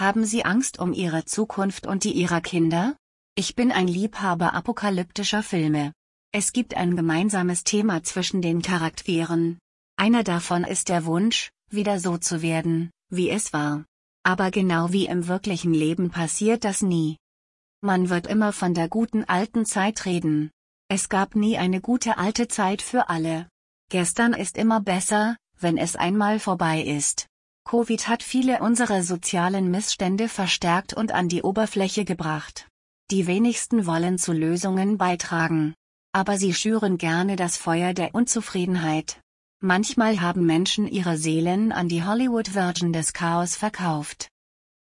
Haben Sie Angst um Ihre Zukunft und die Ihrer Kinder? Ich bin ein Liebhaber apokalyptischer Filme. Es gibt ein gemeinsames Thema zwischen den Charakteren. Einer davon ist der Wunsch, wieder so zu werden, wie es war. Aber genau wie im wirklichen Leben passiert das nie. Man wird immer von der guten alten Zeit reden. Es gab nie eine gute alte Zeit für alle. Gestern ist immer besser, wenn es einmal vorbei ist. Covid hat viele unserer sozialen Missstände verstärkt und an die Oberfläche gebracht. Die wenigsten wollen zu Lösungen beitragen. Aber sie schüren gerne das Feuer der Unzufriedenheit. Manchmal haben Menschen ihre Seelen an die Hollywood-Virgin des Chaos verkauft.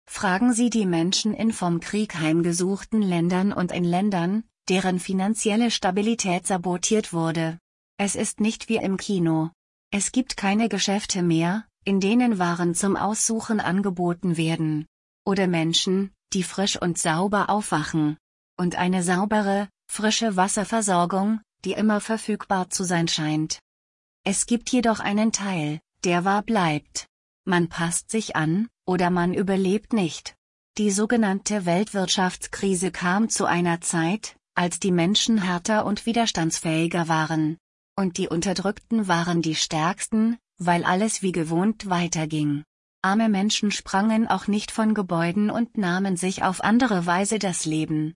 Fragen Sie die Menschen in vom Krieg heimgesuchten Ländern und in Ländern, deren finanzielle Stabilität sabotiert wurde. Es ist nicht wie im Kino. Es gibt keine Geschäfte mehr, in denen Waren zum Aussuchen angeboten werden. Oder Menschen, die frisch und sauber aufwachen. Und eine saubere, frische Wasserversorgung, die immer verfügbar zu sein scheint. Es gibt jedoch einen Teil, der wahr bleibt. Man passt sich an, oder man überlebt nicht. Die sogenannte Weltwirtschaftskrise kam zu einer Zeit, als die Menschen härter und widerstandsfähiger waren. Und die Unterdrückten waren die Stärksten, weil alles wie gewohnt weiterging. Arme Menschen sprangen auch nicht von Gebäuden und nahmen sich auf andere Weise das Leben.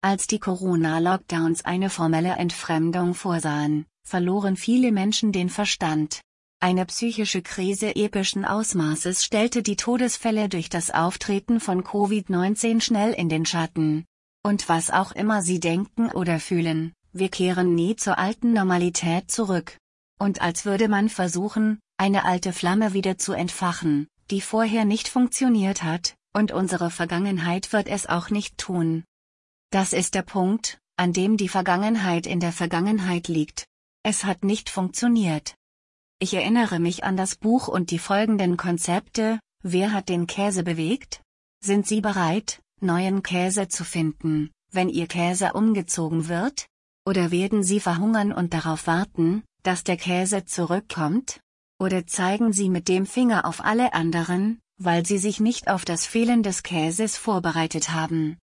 Als die Corona-Lockdowns eine formelle Entfremdung vorsahen, verloren viele Menschen den Verstand. Eine psychische Krise epischen Ausmaßes stellte die Todesfälle durch das Auftreten von Covid-19 schnell in den Schatten. Und was auch immer Sie denken oder fühlen, wir kehren nie zur alten Normalität zurück. Und als würde man versuchen, eine alte Flamme wieder zu entfachen, die vorher nicht funktioniert hat, und unsere Vergangenheit wird es auch nicht tun. Das ist der Punkt, an dem die Vergangenheit in der Vergangenheit liegt. Es hat nicht funktioniert. Ich erinnere mich an das Buch und die folgenden Konzepte: Wer hat den Käse bewegt? Sind Sie bereit, neuen Käse zu finden, wenn Ihr Käse umgezogen wird? Oder werden Sie verhungern und darauf warten, dass der Käse zurückkommt? Oder zeigen Sie mit dem Finger auf alle anderen, weil Sie sich nicht auf das Fehlen des Käses vorbereitet haben?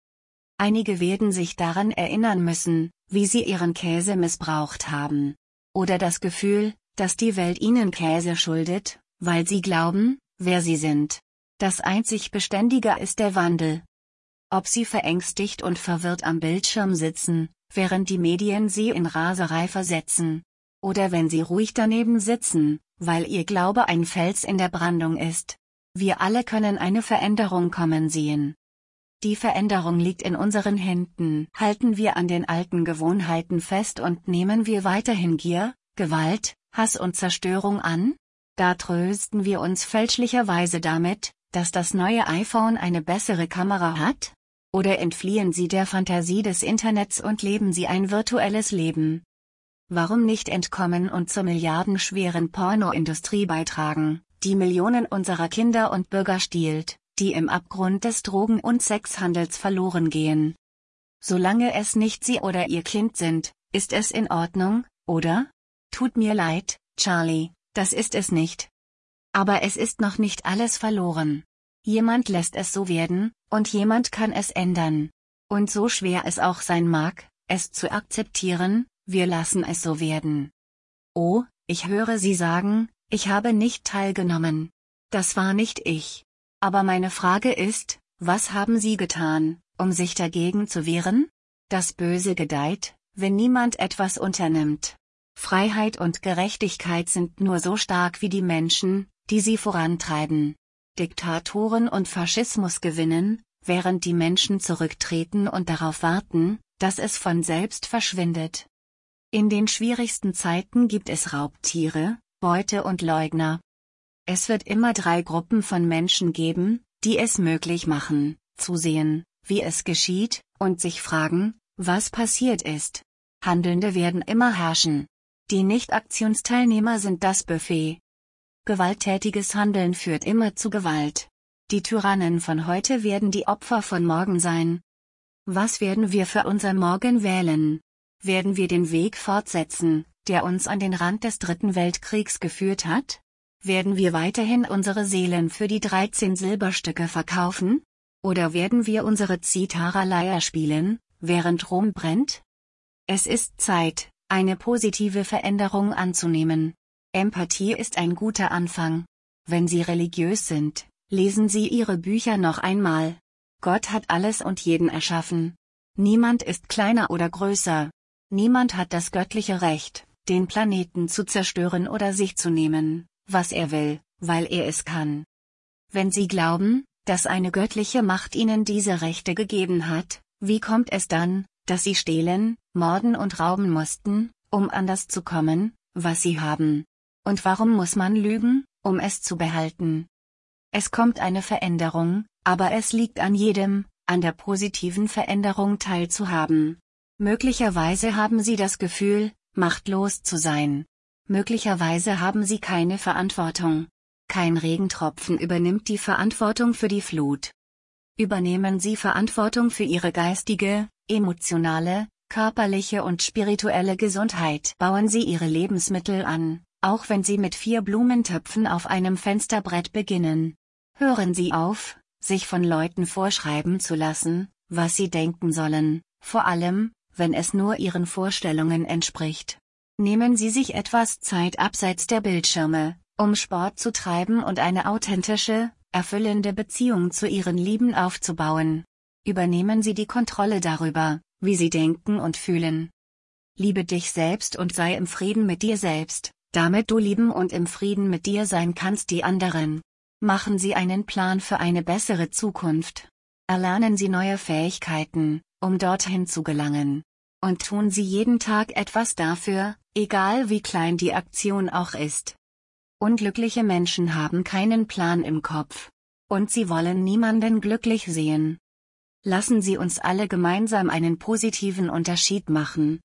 Einige werden sich daran erinnern müssen, wie sie ihren Käse missbraucht haben. Oder das Gefühl, dass die Welt ihnen Käse schuldet, weil sie glauben, wer sie sind. Das einzig Beständige ist der Wandel. Ob Sie verängstigt und verwirrt am Bildschirm sitzen, während die Medien Sie in Raserei versetzen. Oder wenn Sie ruhig daneben sitzen, weil Ihr Glaube ein Fels in der Brandung ist. Wir alle können eine Veränderung kommen sehen. Die Veränderung liegt in unseren Händen. Halten wir an den alten Gewohnheiten fest und nehmen wir weiterhin Gier, Gewalt, Hass und Zerstörung an? Da trösten wir uns fälschlicherweise damit, dass das neue iPhone eine bessere Kamera hat? Oder entfliehen Sie der Fantasie des Internets und leben Sie ein virtuelles Leben? Warum nicht entkommen und zur milliardenschweren Pornoindustrie beitragen, die Millionen unserer Kinder und Bürger stiehlt, die im Abgrund des Drogen- und Sexhandels verloren gehen? Solange es nicht Sie oder Ihr Kind sind, ist es in Ordnung, oder? Tut mir leid, Charlie, das ist es nicht. Aber es ist noch nicht alles verloren. Jemand lässt es so werden, und jemand kann es ändern. Und so schwer es auch sein mag, es zu akzeptieren, wir lassen es so werden. Oh, ich höre Sie sagen, ich habe nicht teilgenommen. Das war nicht ich. Aber meine Frage ist, was haben Sie getan, um sich dagegen zu wehren? Das Böse gedeiht, wenn niemand etwas unternimmt. Freiheit und Gerechtigkeit sind nur so stark wie die Menschen, die sie vorantreiben. Diktatoren und Faschismus gewinnen, während die Menschen zurücktreten und darauf warten, dass es von selbst verschwindet. In den schwierigsten Zeiten gibt es Raubtiere, Beute und Leugner. Es wird immer drei Gruppen von Menschen geben, die es möglich machen, zu sehen, wie es geschieht, und sich fragen, was passiert ist. Handelnde werden immer herrschen. Die Nicht-Aktionsteilnehmer sind das Buffet. Gewalttätiges Handeln führt immer zu Gewalt. Die Tyrannen von heute werden die Opfer von morgen sein. Was werden wir für unser Morgen wählen? Werden wir den Weg fortsetzen, der uns an den Rand des Dritten Weltkriegs geführt hat? Werden wir weiterhin unsere Seelen für die 13 Silberstücke verkaufen? Oder werden wir unsere Zitarra-Leier spielen, während Rom brennt? Es ist Zeit, eine positive Veränderung anzunehmen. Empathie ist ein guter Anfang. Wenn Sie religiös sind, lesen Sie Ihre Bücher noch einmal. Gott hat alles und jeden erschaffen. Niemand ist kleiner oder größer. Niemand hat das göttliche Recht, den Planeten zu zerstören oder sich zu nehmen, was er will, weil er es kann. Wenn Sie glauben, dass eine göttliche Macht Ihnen diese Rechte gegeben hat, wie kommt es dann, dass Sie stehlen, morden und rauben mussten, um an das zu kommen, was Sie haben? Und warum muss man lügen, um es zu behalten? Es kommt eine Veränderung, aber es liegt an jedem, an der positiven Veränderung teilzuhaben. Möglicherweise haben Sie das Gefühl, machtlos zu sein. Möglicherweise haben Sie keine Verantwortung. Kein Regentropfen übernimmt die Verantwortung für die Flut. Übernehmen Sie Verantwortung für Ihre geistige, emotionale, körperliche und spirituelle Gesundheit. Bauen Sie Ihre Lebensmittel an, auch wenn Sie mit 4 Blumentöpfen auf einem Fensterbrett beginnen. Hören Sie auf, sich von Leuten vorschreiben zu lassen, was Sie denken sollen, vor allem, wenn es nur Ihren Vorstellungen entspricht. Nehmen Sie sich etwas Zeit abseits der Bildschirme, um Sport zu treiben und eine authentische, erfüllende Beziehung zu Ihren Lieben aufzubauen. Übernehmen Sie die Kontrolle darüber, wie Sie denken und fühlen. Liebe dich selbst und sei im Frieden mit dir selbst, damit du lieben und im Frieden mit dir sein kannst die anderen. Machen Sie einen Plan für eine bessere Zukunft. Erlernen Sie neue Fähigkeiten, um dorthin zu gelangen. Und tun Sie jeden Tag etwas dafür, egal wie klein die Aktion auch ist. Unglückliche Menschen haben keinen Plan im Kopf. Und sie wollen niemanden glücklich sehen. Lassen Sie uns alle gemeinsam einen positiven Unterschied machen.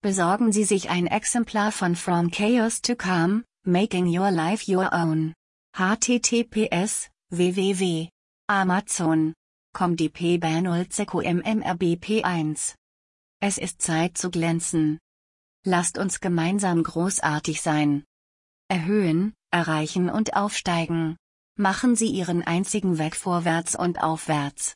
Besorgen Sie sich ein Exemplar von From Chaos to Calm: Making Your Life Your Own. https://www.amazon.com/dpb0cqmmrb1. Es ist Zeit zu glänzen. Lasst uns gemeinsam großartig sein. Erhöhen, erreichen und aufsteigen. Machen Sie Ihren einzigen Weg vorwärts und aufwärts.